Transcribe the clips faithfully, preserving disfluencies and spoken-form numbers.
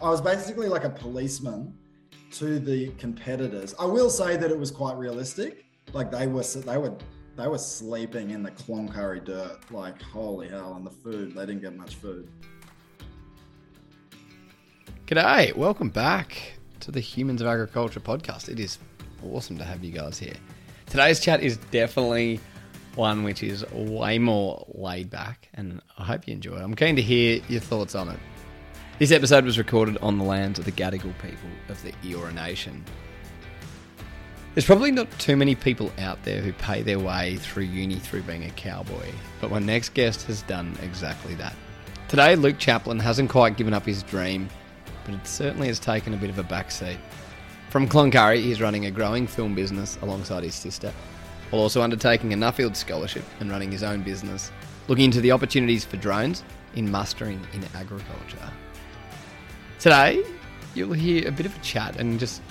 I was basically like a policeman to the competitors. I will say that it was quite realistic. Like they were, they were, they were sleeping in the Cloncurry dirt. Like holy hell! And the food, they didn't get much food. G'day, welcome back to the Humans of Agriculture podcast. It is awesome to have you guys here. Today's chat is definitely one which is way more laid back, and I hope you enjoy it. I'm keen to hear your thoughts on it. This episode was recorded on the lands of the Gadigal people of the Eora Nation. There's probably not too many people out there who pay their way through uni through being a cowboy, but my next guest has done exactly that. Today, Luke Chaplin hasn't quite given up his dream, but it certainly has taken a bit of a backseat. From Cloncurry, he's running a growing film business alongside his sister, while also undertaking a Nuffield scholarship and running his own business, looking into the opportunities for drones in mustering in agriculture. Today, you'll hear a bit of a chat and just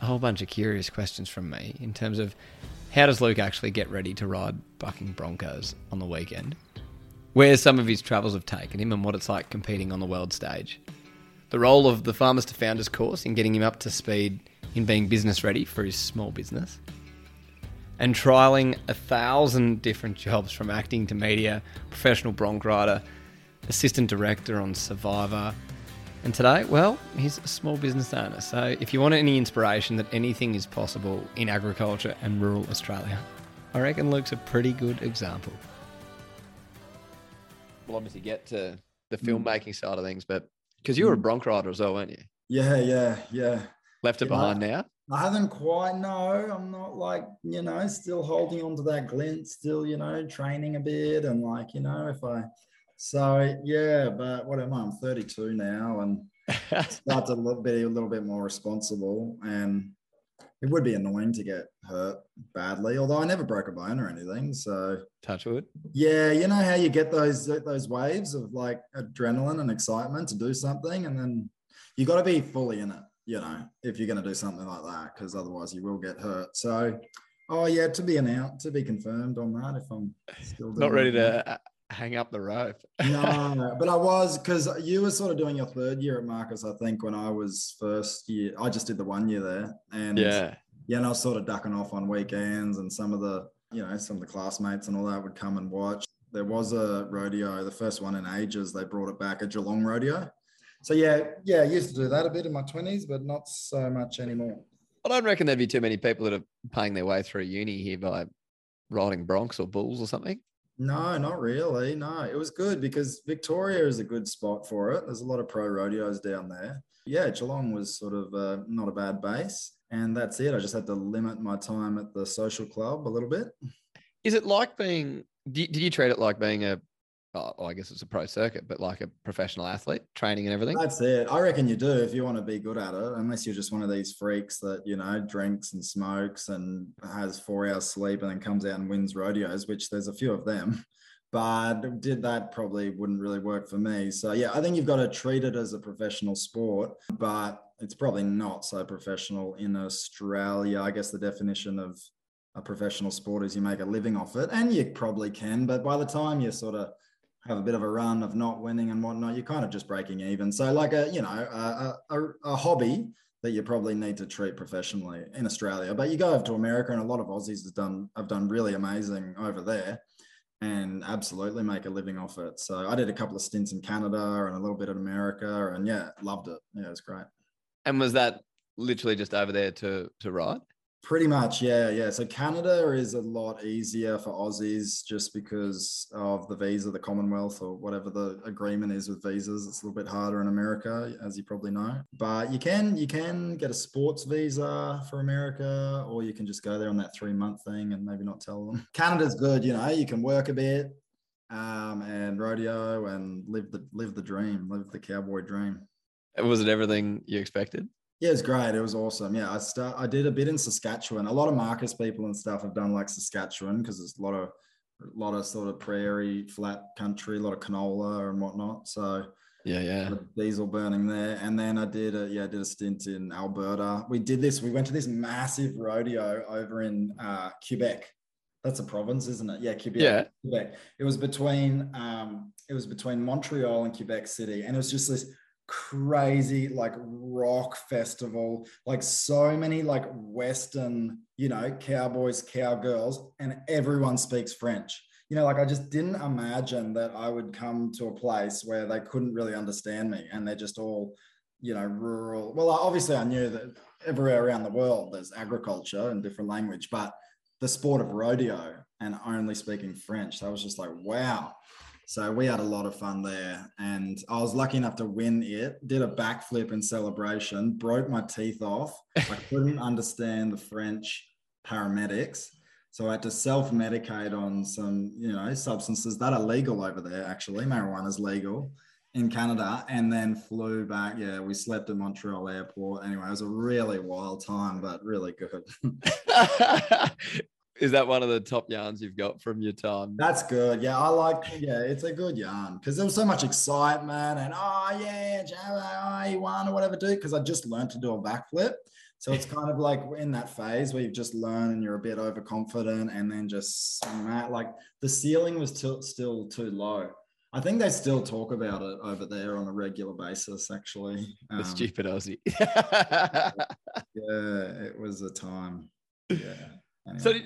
a whole bunch of curious questions from me in terms of how does Luke actually get ready to ride bucking broncos on the weekend, where some of his travels have taken him and what it's like competing on the world stage, the role of the Farmers to Founders course in getting him up to speed in being business ready for his small business, and trialling a thousand different jobs from acting to media, professional bronc rider, assistant director on Survivor. And today, well, he's a small business owner. So if you want any inspiration that anything is possible in agriculture and rural Australia, I reckon Luke's a pretty good example. We'll obviously get to the filmmaking side of things, but because you were a bronc rider as well, weren't you? Yeah, yeah, yeah. Left it you behind know, now? I haven't quite, no. I'm not like, you know, still holding on to that glint, still, you know, training a bit and like, you know, if I... So yeah, but what am I? I'm thirty-two now, and start to look be a little bit more responsible. And it would be annoying to get hurt badly, although I never broke a bone or anything. So touch wood. Yeah, you know how you get those those waves of like adrenaline and excitement to do something, and then you got to be fully in it, you know, if you're going to do something like that, because otherwise you will get hurt. So, oh yeah, to be announced, to be confirmed on that. If I'm still doing not ready that. to. Hang up the rope. No, but I was, because you were sort of doing your third year at Marcus, I think, when I was first year. I just did the one year there, and yeah, yeah, and I was sort of ducking off on weekends, and some of the, you know, some of the classmates and all that would come and watch. There was a rodeo, the first one in ages. They brought it back, a Geelong rodeo. So yeah, yeah, I used to do that a bit in my twenties, but not so much anymore. I don't reckon there'd be too many people that are paying their way through uni here by riding broncs or bulls or something. No, not really. No, it was good because Victoria is a good spot for it. There's a lot of pro rodeos down there. Yeah, Geelong was sort of uh, not a bad base, and that's it. I just had to limit my time at the social club a little bit. Is it like being, did you treat it like being a, oh, I guess it's a pro circuit, but like a professional athlete, training and everything? That's it. I reckon you do if you want to be good at it, unless you're just one of these freaks that, you know, drinks and smokes and has four hours sleep and then comes out and wins rodeos, which there's a few of them. But did that probably wouldn't really work for me. So, yeah, I think you've got to treat it as a professional sport, but it's probably not so professional in Australia. I guess the definition of a professional sport is you make a living off it, and you probably can, but by the time you're sort of have a bit of a run of not winning and whatnot, you're kind of just breaking even. So like a, you know, a, a, a hobby that you probably need to treat professionally in Australia, but you go over to America and a lot of Aussies have done, have done really amazing over there and absolutely make a living off it. So I did a couple of stints in Canada and a little bit in America, and yeah, loved it. Yeah, it was great. And was that literally just over there to, to ride? Pretty much, yeah, yeah. So Canada is a lot easier for Aussies just because of the visa, the Commonwealth, or whatever the agreement is with visas. It's a little bit harder in America, as you probably know. But you can you can get a sports visa for America, or you can just go there on that three-month thing and maybe not tell them. Canada's good, you know. You can work a bit um, and rodeo and live the live the dream, live the cowboy dream. Was it everything you expected? Yeah, it was great. It was awesome. Yeah, I start, I did a bit in Saskatchewan. A lot of Marcus people and stuff have done like Saskatchewan because there's a lot of, a lot of sort of prairie, flat country, a lot of canola and whatnot. So yeah, yeah, diesel burning there. And then I did a yeah, I did a stint in Alberta. We did this. We went to this massive rodeo over in uh, Quebec. That's a province, isn't it? Yeah, Quebec. Yeah. Quebec. It was between um, it was between Montreal and Quebec City, and it was just this crazy like rock festival, like so many like Western, you know, cowboys, cowgirls, and everyone speaks French. You know, like I just didn't imagine that I would come to a place where they couldn't really understand me, and they're just all, you know, rural. Well, obviously I knew that everywhere around the world there's agriculture and different language, but the sport of rodeo and only speaking French, that was just like, wow. So we had a lot of fun there, and I was lucky enough to win it, did a backflip in celebration, broke my teeth off. I couldn't understand the French paramedics, so I had to self-medicate on some, you know, substances that are legal over there, actually. Marijuana is legal in Canada, and then flew back. Yeah, we slept at Montreal airport. Anyway, it was a really wild time, but really good. Is that one of the top yarns you've got from your time? That's good. Yeah, I like, yeah, it's a good yarn because there was so much excitement and, oh, yeah, oh, you won or whatever, dude, because I just learned to do a backflip. So it's kind of like in that phase where you've just learned and you're a bit overconfident, and then just, like, the ceiling was t- still too low. I think they still talk about it over there on a regular basis, actually. Um, the stupid Aussie. Yeah, it was a time. Yeah. Anyway. So did,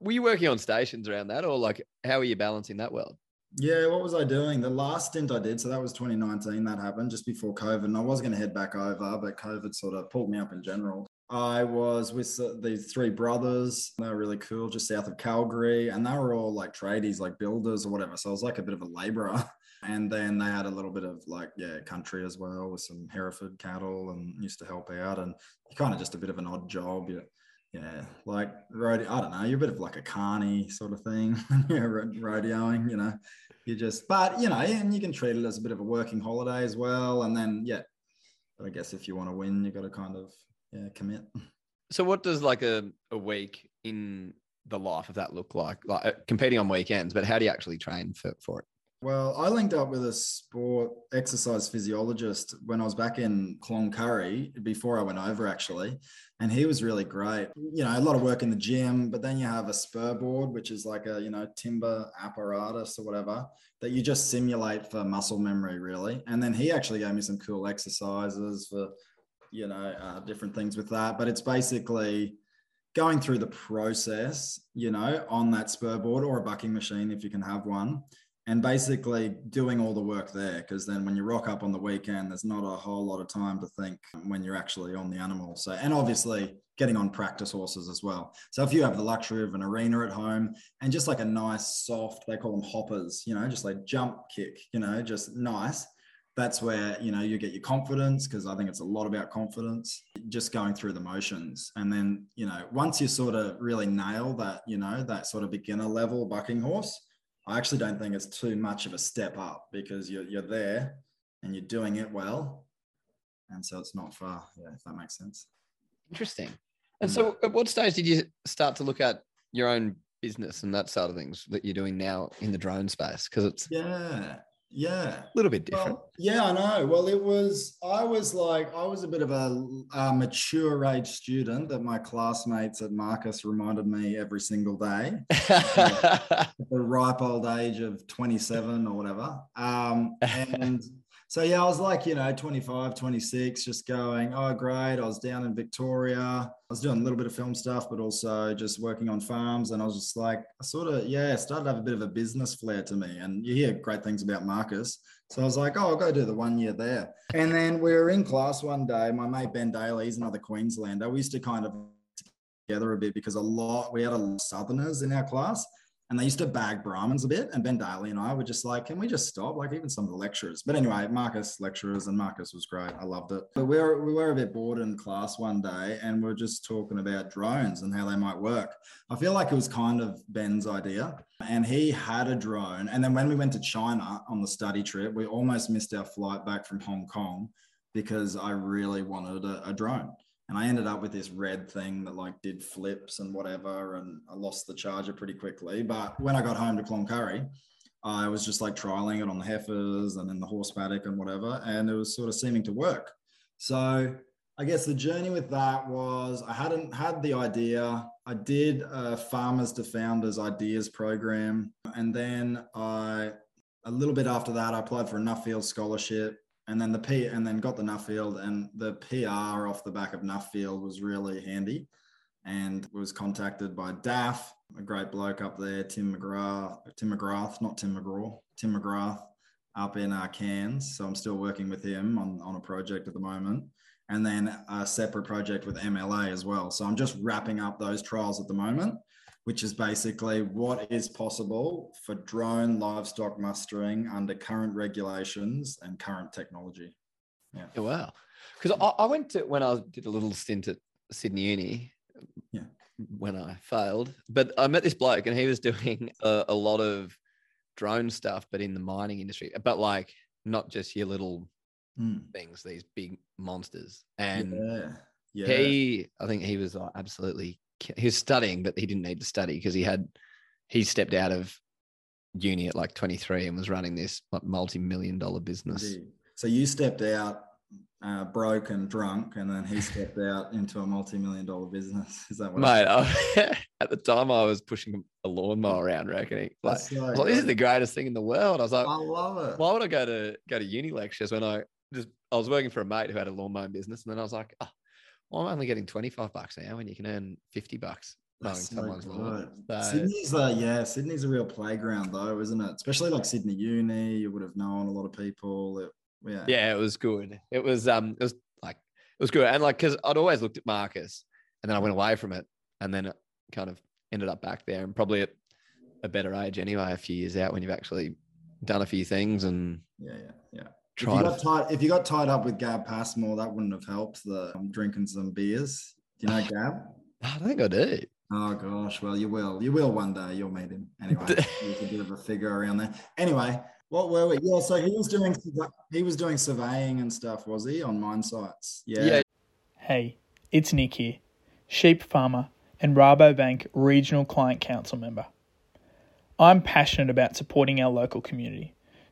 were you working on stations around that, or like how are you balancing that world? Yeah, what was I doing? The last stint I did, so that was twenty nineteen, that happened just before COVID, and I was going to head back over, but COVID sort of pulled me up in general. I was with these three brothers, they were really cool, just south of Calgary, and they were all like tradies, like builders or whatever, so I was like a bit of a labourer. And then they had a little bit of like, yeah, country as well, with some Hereford cattle, and used to help out, and kind of just a bit of an odd job, yeah. Yeah, like rodeo, I don't know, you're a bit of like a carny sort of thing when you're rodeoing, you know, you just, but, you know, and you can treat it as a bit of a working holiday as well. And then, yeah, but I guess if you want to win, you got to kind of, yeah, commit. So what does like a, a week in the life of that look like? Like competing on weekends, but how do you actually train for, for it? Well, I linked up with a sport exercise physiologist when I was back in Cloncurry before I went over, actually, and he was really great. You know, a lot of work in the gym, but then you have a spur board, which is like a, you know, timber apparatus or whatever that you just simulate for muscle memory, really. And then he actually gave me some cool exercises for, you know, uh, different things with that. But it's basically going through the process, you know, on that spur board or a bucking machine if you can have one. And basically doing all the work there, because then when you rock up on the weekend, there's not a whole lot of time to think when you're actually on the animal. So, and obviously getting on practice horses as well. So if you have the luxury of an arena at home and just like a nice soft, they call them hoppers, you know, just like jump kick, you know, just nice. That's where, you know, you get your confidence, because I think it's a lot about confidence, just going through the motions. And then, you know, once you sort of really nail that, you know, that sort of beginner level bucking horse, I actually don't think it's too much of a step up, because you're you're there and you're doing it well. And so it's not far, yeah, if that makes sense. Interesting. And so at what stage did you start to look at your own business and that side of things that you're doing now in the drone space? Because it's yeah, yeah, a little bit different. Well, yeah, I know. Well, it was, I was like, I was a bit of a, a mature age student that my classmates at Marcus reminded me every single day. At the ripe old age of twenty-seven or whatever. Um, and so, yeah, I was like, you know, twenty-five, twenty-six, just going, oh, great. I was down in Victoria. I was doing a little bit of film stuff, but also just working on farms. And I was just like, I sort of, yeah, started to have a bit of a business flair to me. And you hear great things about Marcus. So I was like, oh, I'll go do the one year there. And then we were in class one day. My mate Ben Daly, he's another Queenslander. We used to kind of together a bit because a lot, we had a lot of Southerners in our class. And they used to bag Brahmins a bit. And Ben Daly and I were just like, can we just stop? Like even some of the lecturers. But anyway, Marcus lecturers, and Marcus was great. I loved it. But we were, we were a bit bored in class one day, and we we're just talking about drones and how they might work. I feel like it was kind of Ben's idea. And he had a drone. And then when we went to China on the study trip, we almost missed our flight back from Hong Kong because I really wanted a, a drone. And I ended up with this red thing that like did flips and whatever. And I lost the charger pretty quickly. But when I got home to Cloncurry, I was just like trialing it on the heifers and in the horse paddock and whatever. And it was sort of seeming to work. So I guess the journey with that was I hadn't had the idea. I did a Farmers to Founders Ideas program. And then I, a little bit after that, I applied for a Nuffield scholarship. and then the P and then got the Nuffield, and the P R off the back of Nuffield was really handy, and was contacted by D A F, a great bloke up there, Tim McGrath, Tim McGrath, not Tim McGraw, Tim McGrath up in uh, Cairns. So I'm still working with him on, on a project at the moment, and then a separate project with M L A as well. So I'm just wrapping up those trials at the moment, which is basically what is possible for drone livestock mustering under current regulations and current technology. Yeah. Yeah, wow. Because I, I went to, when I did a little stint at Sydney Uni, yeah, when I failed, but I met this bloke and he was doing a, a lot of drone stuff, but in the mining industry, but like not just your little mm. things, these big monsters. And yeah. Yeah. he, I think he was like absolutely, he was studying, but he didn't need to study because he had, he stepped out of uni at like twenty-three and was running this multi-million dollar business. So you stepped out Uh, broke and drunk, and then he stepped out into a multi-million dollar business. Is that what? Mate, I, at the time I was pushing a lawnmower around, reckoning. Like, so I was like, this is the greatest thing in the world. I was like, I love it. Why would I go to go to uni lectures when I just I was working for a mate who had a lawnmowing business, and then I was like, oh, well, I'm only getting twenty-five bucks an hour when you can earn fifty bucks mowing so someone's good. lawn. So, Sydney's uh, yeah, Sydney's a real playground though, isn't it? Especially like Sydney Uni, you would have known a lot of people. It, Yeah. yeah, it was good. It was um, it was like it was good, and like because I'd always looked at Marcus, and then I went away from it, and then it kind of ended up back there, and probably at a better age anyway. A few years out, when you've actually done a few things, and yeah, yeah, yeah. Tried. If you got, tied, if you got tied up with Gab Passmore, that wouldn't have helped. The um, drinking some beers. Do you know Gab? I don't think I do. Oh gosh, well you will, you will one day. You'll meet him anyway. There's a bit of a figure around there. Anyway. What were we? Yeah, so he was doing he was doing surveying and stuff, was he, on mine sites? Yeah. yeah. Hey, it's Nick here, sheep farmer and Rabobank Regional Client Council member. I'm passionate about supporting our local community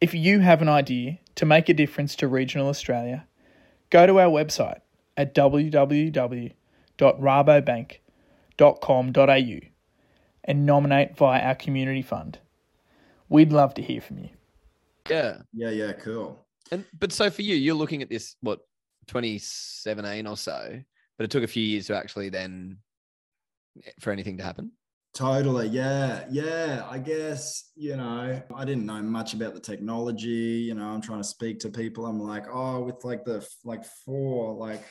If you have an idea to make a difference to regional Australia, go to our website at w w w dot rabobank dot com dot a u and nominate via our community fund. We'd love to hear from you. Yeah. Yeah, yeah, cool. And but so for you, you're looking at this, what, twenty seventeen or so, but it took a few years to actually then for anything to happen? Totally, yeah, yeah. I guess, you know, I didn't know much about the technology. You know, I'm trying to speak to people. I'm like, oh, with like the, like four, like,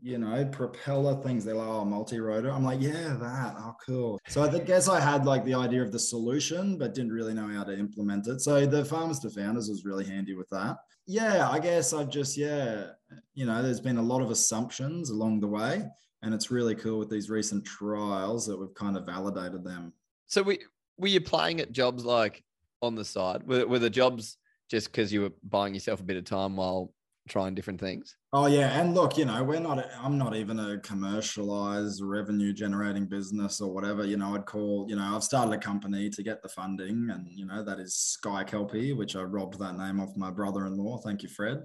you know, propeller things. They're like, oh, multi-rotor. I'm like, yeah, that. Oh, cool. So I guess I had like the idea of the solution, but didn't really know how to implement it. So the Farmers to Founders was really handy with that. Yeah, I guess I've just, yeah, you know, there's been a lot of assumptions along the way. And it's really cool with these recent trials that we've kind of validated them. So we, were you applying at jobs like on the side? Were, were the jobs just because you were buying yourself a bit of time while trying different things? Oh yeah, and look, you know, we're not I'm not even a commercialized revenue generating business or whatever. You know, I'd call, you know, I've started a company to get the funding, and you know, that is Sky Kelpie, which I robbed that name off my brother-in-law. Thank you, Fred.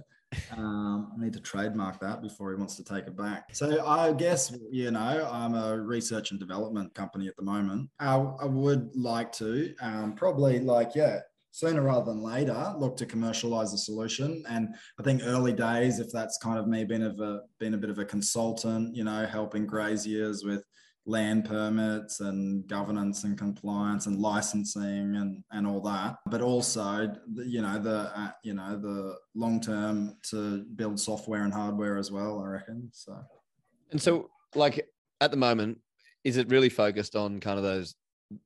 um I need to trademark that before he wants to take it back. So I guess, you know, I'm a research and development company at the moment. I, I would like to um probably like yeah sooner rather than later, look to commercialize the solution. And I think early days, if that's kind of me being of a being a bit of a consultant, you know, helping graziers with land permits and governance and compliance and licensing and and all that. But also, you know, the uh, you know the long term to build software and hardware as well, I reckon. So, and so like at the moment, is it really focused on kind of those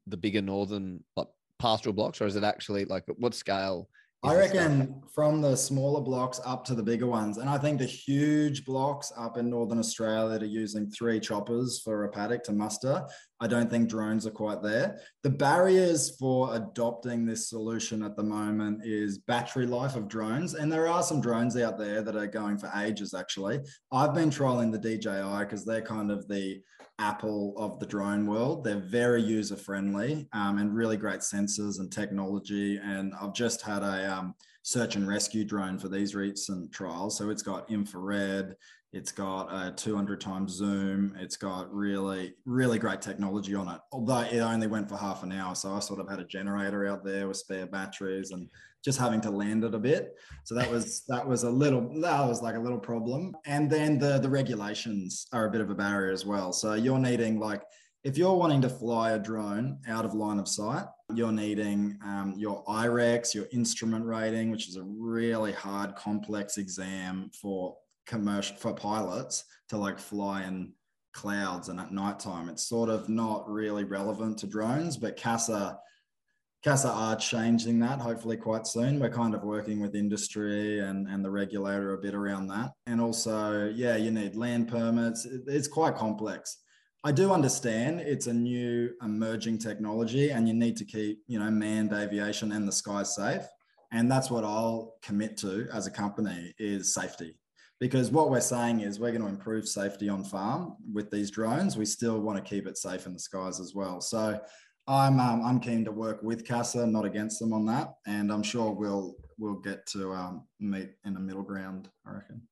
the bigger northern like pastoral blocks, or is it actually like at what scale? I reckon from the smaller blocks up to the bigger ones. And I think the huge blocks up in Northern Australia that are using three choppers for a paddock to muster I don't think drones are quite there. The barriers for adopting this solution at the moment is battery life of drones. And there are some drones out there that are going for ages, actually. I've been trialing the D J I because they're kind of the Apple of the drone world. They're very user-friendly um, and really great sensors and technology. And I've just had a um, search and rescue drone for these recent trials. So it's got infrared, it's got a two hundred times zoom. It's got really, really great technology on it. Although it only went for half an hour. So I sort of had a generator out there with spare batteries and just having to land it a bit. So that was, that was a little, that was like a little problem. And then the, the regulations are a bit of a barrier as well. So you're needing like, if you're wanting to fly a drone out of line of sight, you're needing um, your I REX, your instrument rating, which is a really hard, complex exam for commercial for pilots to like fly in clouds and at nighttime. It's sort of not really relevant to drones, but CASA, CASA are changing that hopefully quite soon. We're kind of working with industry and, and the regulator a bit around that. And also, yeah, you need land permits. It's quite complex. I do understand it's a new emerging technology and you need to keep, you know, manned aviation and the sky safe. And that's what I'll commit to as a company is safety. Because what we're saying is we're going to improve safety on farm with these drones. We still want to keep it safe in the skies as well. So I'm, um, I'm keen to work with CASA, not against them on that. And I'm sure we'll, we'll get to um, meet in the middle ground, I reckon.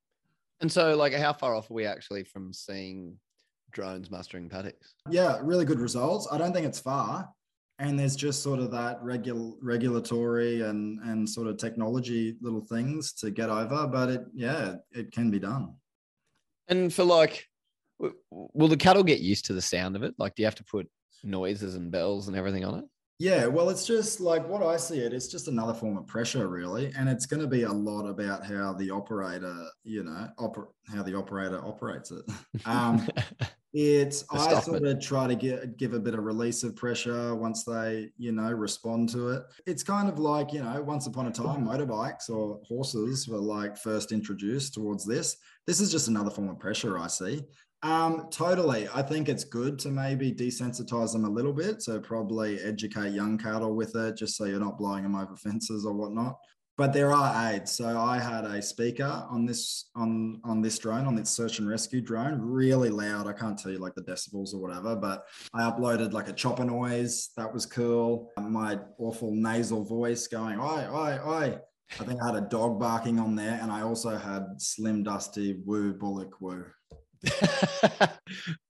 And so like how far off are we actually from seeing drones mustering paddocks? Yeah, really good results. I don't think it's far. And there's just sort of that regul- regulatory and, and sort of technology little things to get over. But it, yeah, it can be done. And for like, w- will the cattle get used to the sound of it? Like, do you have to put noises and bells and everything on it? Yeah, well, it's just like what I see it, it's just another form of pressure, really. And it's going to be a lot about how the operator, you know, oper- how the operator operates it. Um, it's, I sort of try to get, give a bit of release of pressure once they, you know, respond to it. It's kind of like, you know, once upon a time, motorbikes or horses were like first introduced towards this. This is just another form of pressure I see. Um, totally. I think it's good to maybe desensitize them a little bit. So probably educate young cattle with it, just so you're not blowing them over fences or whatnot. But there are aids. So I had a speaker on this, on, on this drone, on this search and rescue drone, really loud. I can't tell you like the decibels or whatever, but I uploaded like a chopper noise. That was cool. My awful nasal voice going, oi, oi, oi. I think I had a dog barking on there. And I also had Slim Dusty, woo, bullock, woo.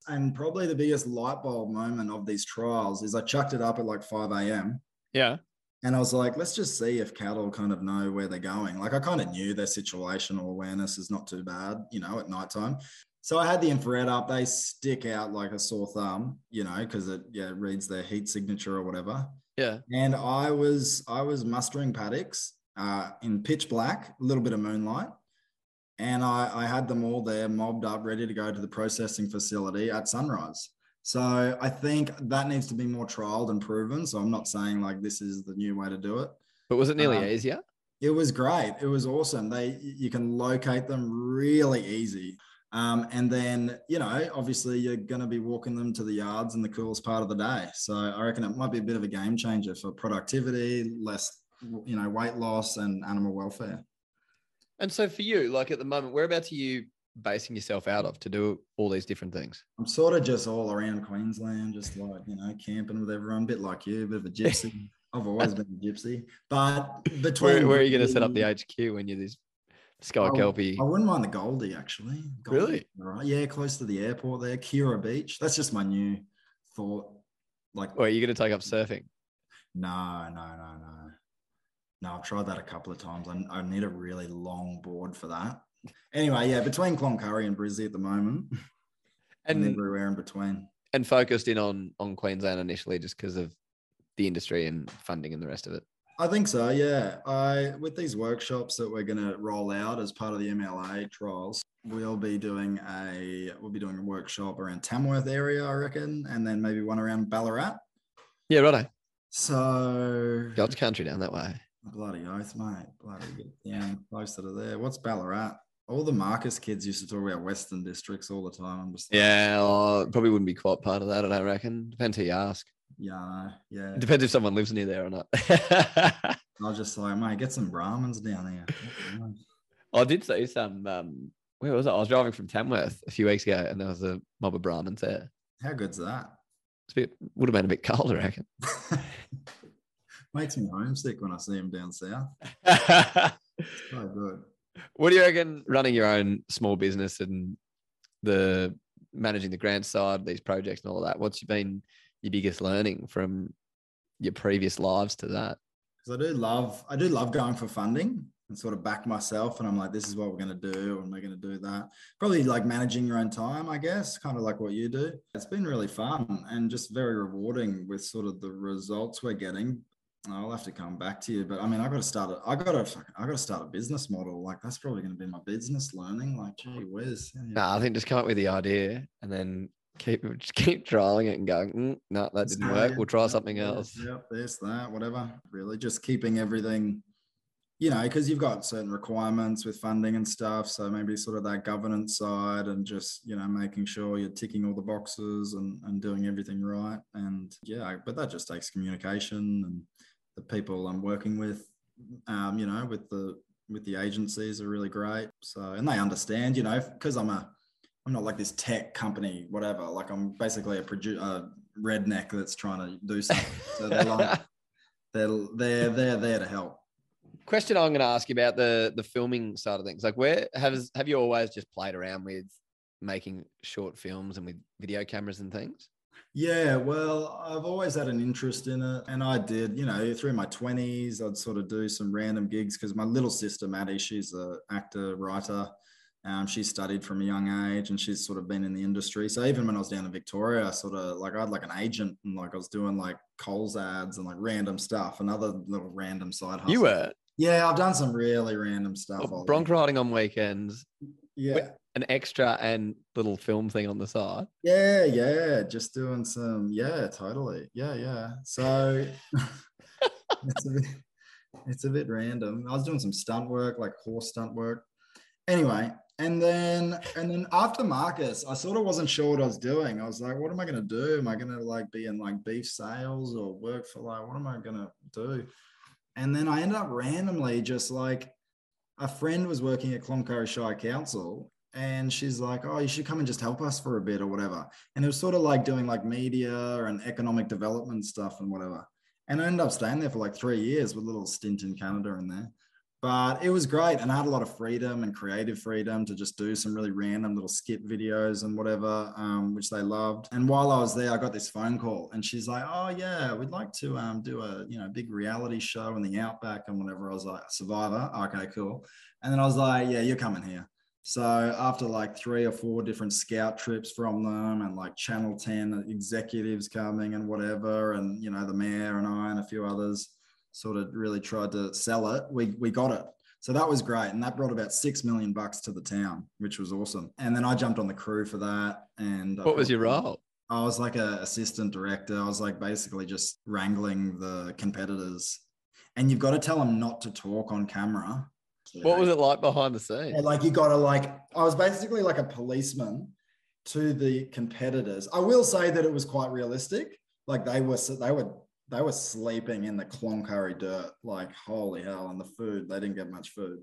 And probably the biggest light bulb moment of these trials is I chucked it up at like five a.m. Yeah. And I was like, let's just see if cattle kind of know where they're going. Like I kind of knew their situational awareness is not too bad, you know, at nighttime. So I had the infrared up. They stick out like a sore thumb, you know, because it yeah reads their heat signature or whatever. Yeah. And I was I was mustering paddocks uh, in pitch black, a little bit of moonlight. And I, I had them all there mobbed up, ready to go to the processing facility at sunrise. So I think that needs to be more trialed and proven. So I'm not saying like this is the new way to do it. But was it nearly um, easier? It was great. It was awesome. They you can locate them really easy. Um, and then, you know, obviously you're going to be walking them to the yards in the coolest part of the day. So I reckon it might be a bit of a game changer for productivity, less, you know, weight loss and animal welfare. And so for you, like at the moment, whereabouts are you basing yourself out of to do all these different things? I'm sort of just all around Queensland, just like, you know, camping with everyone, a bit like you, a bit of a gypsy. I've always been a gypsy. But between... Where, where are you going to set up the H Q when you're this Sky Kelpie? I wouldn't mind the Goldie, actually. Goldie, really? Right? Yeah, close to the airport there, Kirra Beach. That's just my new thought. Like, well, are you going to take up surfing? No, no, no, no. No, I've tried that a couple of times. I, I need a really long board for that. Anyway, yeah, between Cloncurry and Brizzy at the moment. And, and everywhere in between. And focused in on, on Queensland initially just because of the industry and funding and the rest of it. I think so, yeah. I with these workshops that we're going to roll out as part of the M L A trials, we'll be doing a we'll be doing a workshop around Tamworth area, I reckon, and then maybe one around Ballarat. Yeah, righto. So God's country down that way. Bloody oath, mate. Bloody get down closer to there. What's Ballarat? all the Marcus kids used to talk about Western districts all the time. I'm just yeah, like, well, probably wouldn't be quite part of that, I don't reckon. Depends who you ask. Yeah, yeah. Depends if someone lives near there or not. I was just like, mate, get some Brahmins down here. I did see some, um, where was I? I was driving from Tamworth a few weeks ago and there was a mob of Brahmins there. How good's that? It's a bit, would have been a bit cold, I reckon. Makes me homesick when I see him down south. It's so good. What do you reckon running your own small business and the managing the grant side, these projects and all of that, what's been your biggest learning from your previous lives to that? Because I do love, I do love going for funding and sort of back myself and I'm like, this is what we're going to do and we're going to do that. Probably like managing your own time, I guess, kind of like what you do. It's been really fun and just very rewarding with sort of the results we're getting. I'll have to come back to you, but I mean, I got to start. A, I got to. I got to start a business model. Like that's probably going to be my business learning. Like, gee whiz. Yeah. No, I think just come up with the idea and then keep just keep trialing it and going. Mm, no, that didn't so, work. We'll try yeah, something yeah, else. Yep, yeah, this, that, whatever. Really, just keeping everything. You know, because you've got certain requirements with funding and stuff. So maybe sort of that governance side and just, you know, making sure you're ticking all the boxes and, and doing everything right. And yeah, but that just takes communication and the people I'm working with, um, you know, with the with the agencies are really great. So, and they understand, you know, because I'm a, I'm not like this tech company, whatever. Like I'm basically a, produ- a redneck that's trying to do something. So they're like, they're, they're, they're there to help. Question I'm going to ask you about the the filming side of things. Like, where has have you always just played around with making short films and with video cameras and things? Yeah, well, I've always had an interest in it, and I did, you know, through my twenties, I'd sort of do some random gigs because my little sister Maddie, she's an actor, writer. Um, she studied from a young age, and she's sort of been in the industry. So even when I was down in Victoria, I sort of like I had like an agent, and like I was doing like Coles ads and like random stuff, another little random side hustle. You were. Yeah, I've done some really random stuff. Oh, bronc riding on weekends. Yeah. An extra and little film thing on the side. Yeah, yeah. Just doing some, yeah, totally. Yeah, yeah. So it's, a bit, it's a bit random. I was doing some stunt work, like horse stunt work. Anyway, and then and then after Marcus, I sort of wasn't sure what I was doing. I was like, what am I going to do? Am I going to like be in like beef sales or work for like, what am I going to do? And then I ended up randomly just like a friend was working at Cloncurry Shire Council and she's like, oh, you should come and just help us for a bit or whatever. And it was sort of like doing like media and economic development stuff and whatever. And I ended up staying there for like three years with a little stint in Canada in there. But it was great and I had a lot of freedom and creative freedom to just do some really random little skit videos and whatever, um, which they loved. And while I was there, I got this phone call and she's like, oh, yeah, we'd like to um, do a you know big reality show in the Outback and whatever. I was like, Survivor? Okay, cool. And then I was like, yeah, you're coming here. So after like three or four different scout trips from them and like Channel ten executives coming and whatever and, you know, the mayor and I and a few others, sort of really tried to sell it, we we got it. So that was great. And that brought about six million bucks to the town, which was awesome. And then I jumped on the crew for that. And what I, was your role? I was like an assistant director. I was like basically just wrangling the competitors. And you've got to tell them not to talk on camera. So what was it like behind the scenes? Yeah, like you got to like, I was basically like a policeman to the competitors. I will say that it was quite realistic. Like they were, they were, They were sleeping in the Cloncurry dirt, like, holy hell, and the food, they didn't get much food.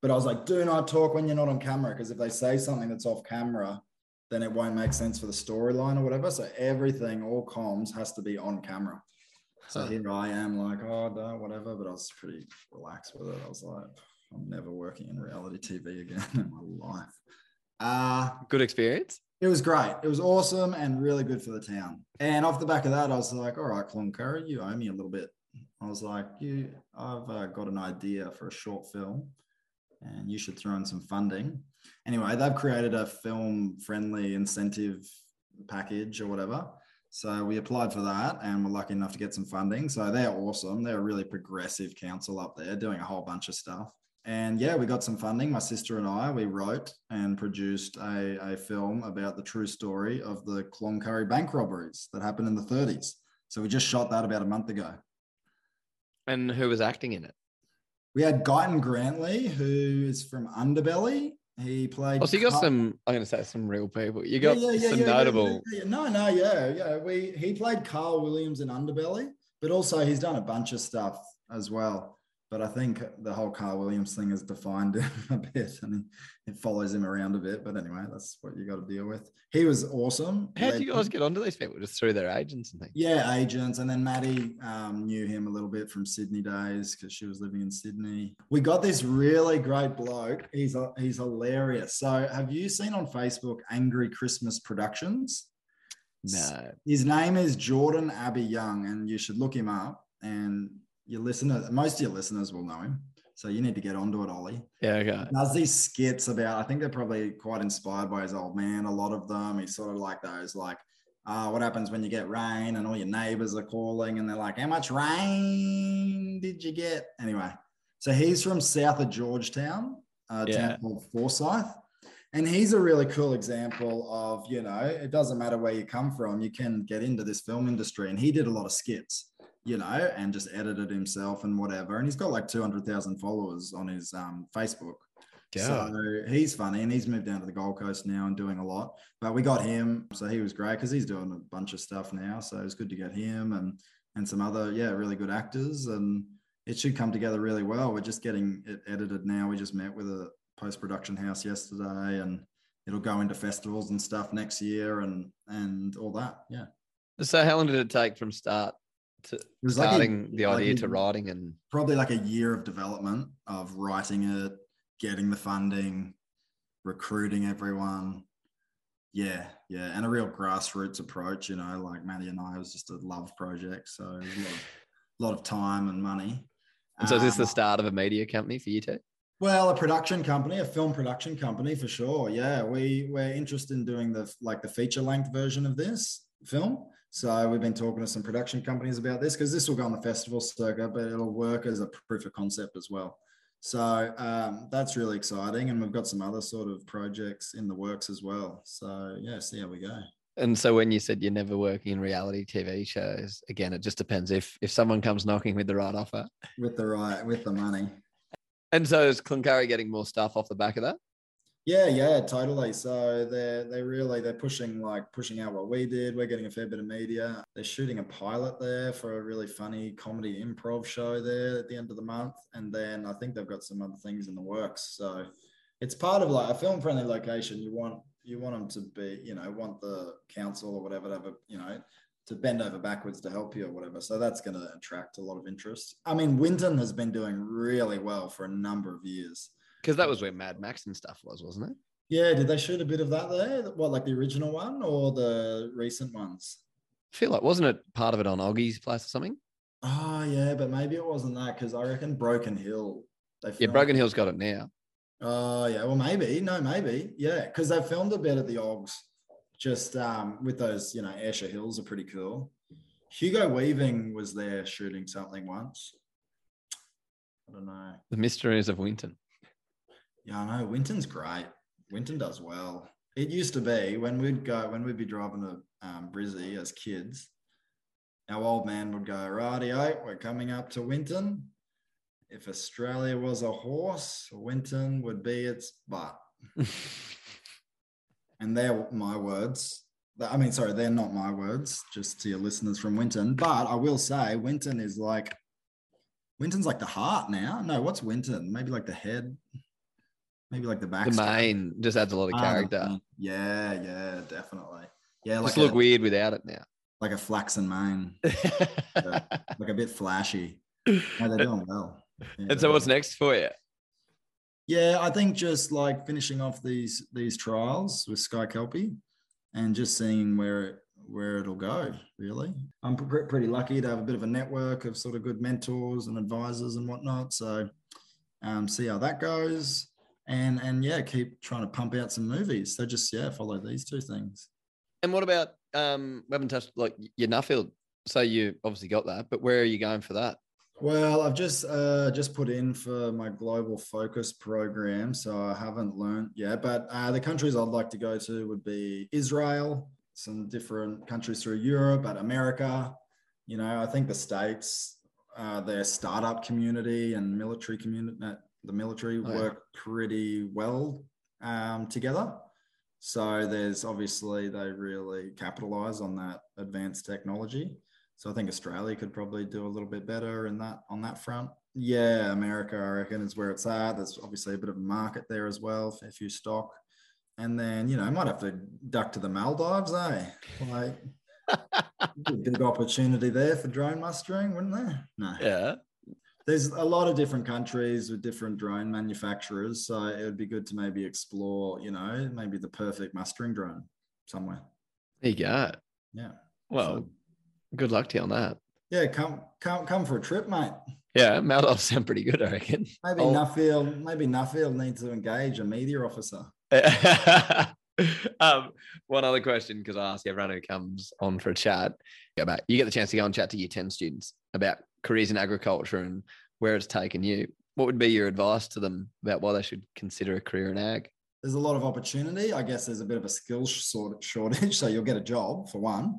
But I was like, do not talk when you're not on camera, because if they say something that's off camera, then it won't make sense for the storyline or whatever. So everything, all comms, has to be on camera. So huh. Here I am like, oh, no, whatever, but I was pretty relaxed with it. I was like, I'm never working in reality T V again in my life. Uh, Good experience. It was great. It was awesome and really good for the town. And off the back of that, I was like, all right, Cloncurry, you owe me a little bit. I was like, you, I've uh, got an idea for a short film and you should throw in some funding. Anyway, they've created a film-friendly incentive package or whatever. So we applied for that and we're lucky enough to get some funding. So they're awesome. They're a really progressive council up there doing a whole bunch of stuff. And yeah, we got some funding. My sister and I, we wrote and produced a, a film about the true story of the Cloncurry bank robberies that happened in the thirties. So we just shot that about a month ago. And who was acting in it? we had Guyton Grantley, who is from Underbelly. He played. Oh, so you got Car- some. I'm going to say some real people. You got yeah, yeah, yeah, some yeah, notable. Yeah, yeah, yeah. No, no, yeah, yeah. We he played Carl Williams in Underbelly, but also he's done a bunch of stuff as well. But I think the whole Carl Williams thing has defined him a bit, and it follows him around a bit. But anyway, that's what you got to deal with. He was awesome. How do you guys get onto these people? Just through their agents and things? Yeah, agents. And then Maddie um, knew him a little bit from Sydney days because she was living in Sydney. We got this really great bloke. He's a, he's hilarious. So have you seen on Facebook Angry Christmas Productions? No. His name is Jordan Abbey Young, and you should look him up. And your listeners, most of your listeners will know him. So you need to get onto it, Ollie. Yeah, okay. He does these skits about, I think they're probably quite inspired by his old man, a lot of them. He's sort of like those, like, uh, what happens when you get rain and all your neighbors are calling and they're like, how much rain did you get? Anyway, so he's from south of Georgetown, a yeah. town called Forsyth. And he's a really cool example of, you know, it doesn't matter where you come from, you can get into this film industry. And he did a lot of skits, you know, and just edited himself and whatever. And he's got like two hundred thousand followers on his um, Facebook. Yeah. So he's funny, and he's moved down to the Gold Coast now and doing a lot. But we got him. So he was great because he's doing a bunch of stuff now. So it was good to get him and and some other, yeah, really good actors. And it should come together really well. We're just getting it edited now. We just met with a post-production house yesterday, and it'll go into festivals and stuff next year and and all that. Yeah. So how long did it take from start? To starting like a, the idea like a, to writing and probably like a year of development of writing it, getting the funding, recruiting everyone. Yeah, yeah. And a real grassroots approach, you know, like Maddie and I, was just a love project. So a lot of, lot of time and money. And so um, is this the start of a media company for you two? Well, a production company, a film production company for sure. Yeah. We we're interested in doing the like the feature length version of this film. So we've been talking to some production companies about this because this will go on the festival circuit, but it'll work as a proof of concept as well. So um, that's really exciting. And we've got some other sort of projects in the works as well. So yeah, see how we go. And so when you said you're never working in reality T V shows, again, it just depends if if someone comes knocking with the right offer. With the right, with the money. And so is Cloncurry getting more stuff off the back of that? Yeah, yeah, totally. So they're, they really, they're pushing, like pushing out what we did. We're getting a fair bit of media. They're shooting a pilot there for a really funny comedy improv show there at the end of the month. And then I think they've got some other things in the works. So it's part of like a film friendly location. You want, you want them to be, you know, want the council or whatever, to have a, you know, to bend over backwards to help you or whatever. So that's going to attract a lot of interest. I mean, Winton has been doing really well for a number of years. Because that was where Mad Max and stuff was, wasn't it? Yeah, did they shoot a bit of that there? What, like the original one or the recent ones? I feel like, wasn't it part of it on Oggie's place or something? Oh, yeah, but maybe it wasn't that because I reckon Broken Hill. They yeah, Broken Hill's got it now. Oh, uh, yeah, well, maybe. No, maybe. Yeah, because they filmed a bit at the Oggs just um, with those, you know, Ayrshire Hills are pretty cool. Hugo Weaving was there shooting something once. I don't know. The Mysteries of Winton. Yeah, I know. Winton's great. Winton does well. It used to be when we'd go, when we'd be driving to um, Brizzy as kids, our old man would go, "Rightio, we're coming up to Winton. If Australia was a horse, Winton would be its butt." And they're my words. I mean, sorry, they're not my words, just to your listeners from Winton. But I will say Winton is like, Winton's like the heart now. No, what's Winton? Maybe like the head. Maybe like the back. The main just adds a lot of character. Um, yeah, yeah, definitely. Yeah, like just look a, weird without it now. Like a flaxen mane, yeah, like a bit flashy. No, they're doing well. Yeah, and so, what's next for you? Yeah, I think just like finishing off these these trials with Sky Kelpie, and just seeing where it, where it'll go. Really, I'm pre- pretty lucky to have a bit of a network of sort of good mentors and advisors and whatnot. So, um, see how that goes. And and yeah, keep trying to pump out some movies. So just yeah, follow these two things. And what about um? We haven't touched like your Nuffield. So you obviously got that, but where are you going for that? Well, I've just uh just put in for my global focus program, so I haven't learned yet. But uh, the countries I'd like to go to would be Israel, some different countries through Europe, but America. You know, I think the States. uh, their startup community and military community, uh, the military oh, work yeah. pretty well um, together. So there's obviously, they really capitalize on that advanced technology. So I think Australia could probably do a little bit better in that, on that front. Yeah, America, I reckon, is where it's at. There's obviously a bit of a market there as well, fair few stock. And then, you know, I might have to duck to the Maldives, eh? Like, a big opportunity there for drone mustering, wouldn't there? No. Yeah. There's a lot of different countries with different drone manufacturers, so it would be good to maybe explore, you know, maybe the perfect mustering drone somewhere. There you go. Yeah. Well, so, good luck to you on that. Yeah, come come come for a trip, mate. Yeah, Maldives sound pretty good, I reckon. Maybe oh. Nuffield, maybe Nuffield needs to engage a media officer. um, one other question, because I ask everyone who comes on for a chat, go back. You get the chance to go and chat to year ten students about careers in agriculture and where it's taken you. What would be your advice to them about why they should consider a career in ag? There's a lot of opportunity. I guess there's a bit of a skill sort of shortage, so you'll get a job for one.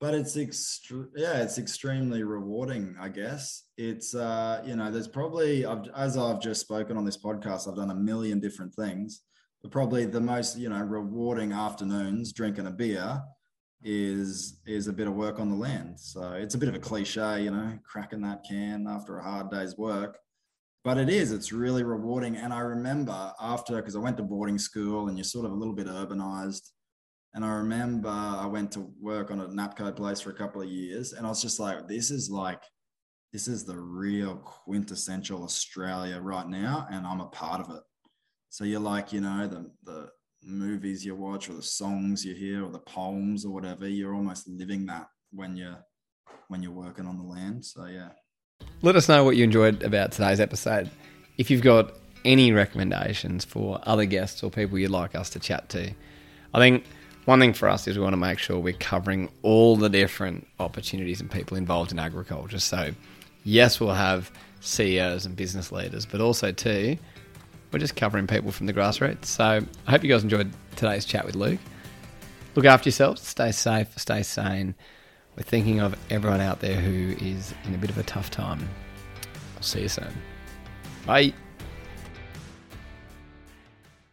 But it's extre- yeah, it's extremely rewarding, I guess. It's uh, you know, there's probably I've, as I've just spoken on this podcast, I've done a million different things. But probably the most, you know, rewarding afternoons drinking a beer is is a bit of work on the land. So it's a bit of a cliche, you know, cracking that can after a hard day's work. But it is, it's really rewarding. And I remember after, because I went to boarding school and you're sort of a little bit urbanized. And I remember I went to work on a Napco place for a couple of years and I was just like, this is like, this is the real quintessential Australia right now. And I'm a part of it. So you're like, you know, the, the movies you watch or the songs you hear or the poems or whatever, you're almost living that when you're, when you're working on the land. So, yeah. Let us know what you enjoyed about today's episode. If you've got any recommendations for other guests or people you'd like us to chat to, I think... one thing for us is we want to make sure we're covering all the different opportunities and people involved in agriculture. So, yes, we'll have C E Os and business leaders, but also, too, we're just covering people from the grassroots. So I hope you guys enjoyed today's chat with Luke. Look after yourselves. Stay safe. Stay sane. We're thinking of everyone out there who is in a bit of a tough time. I'll see you soon. Bye.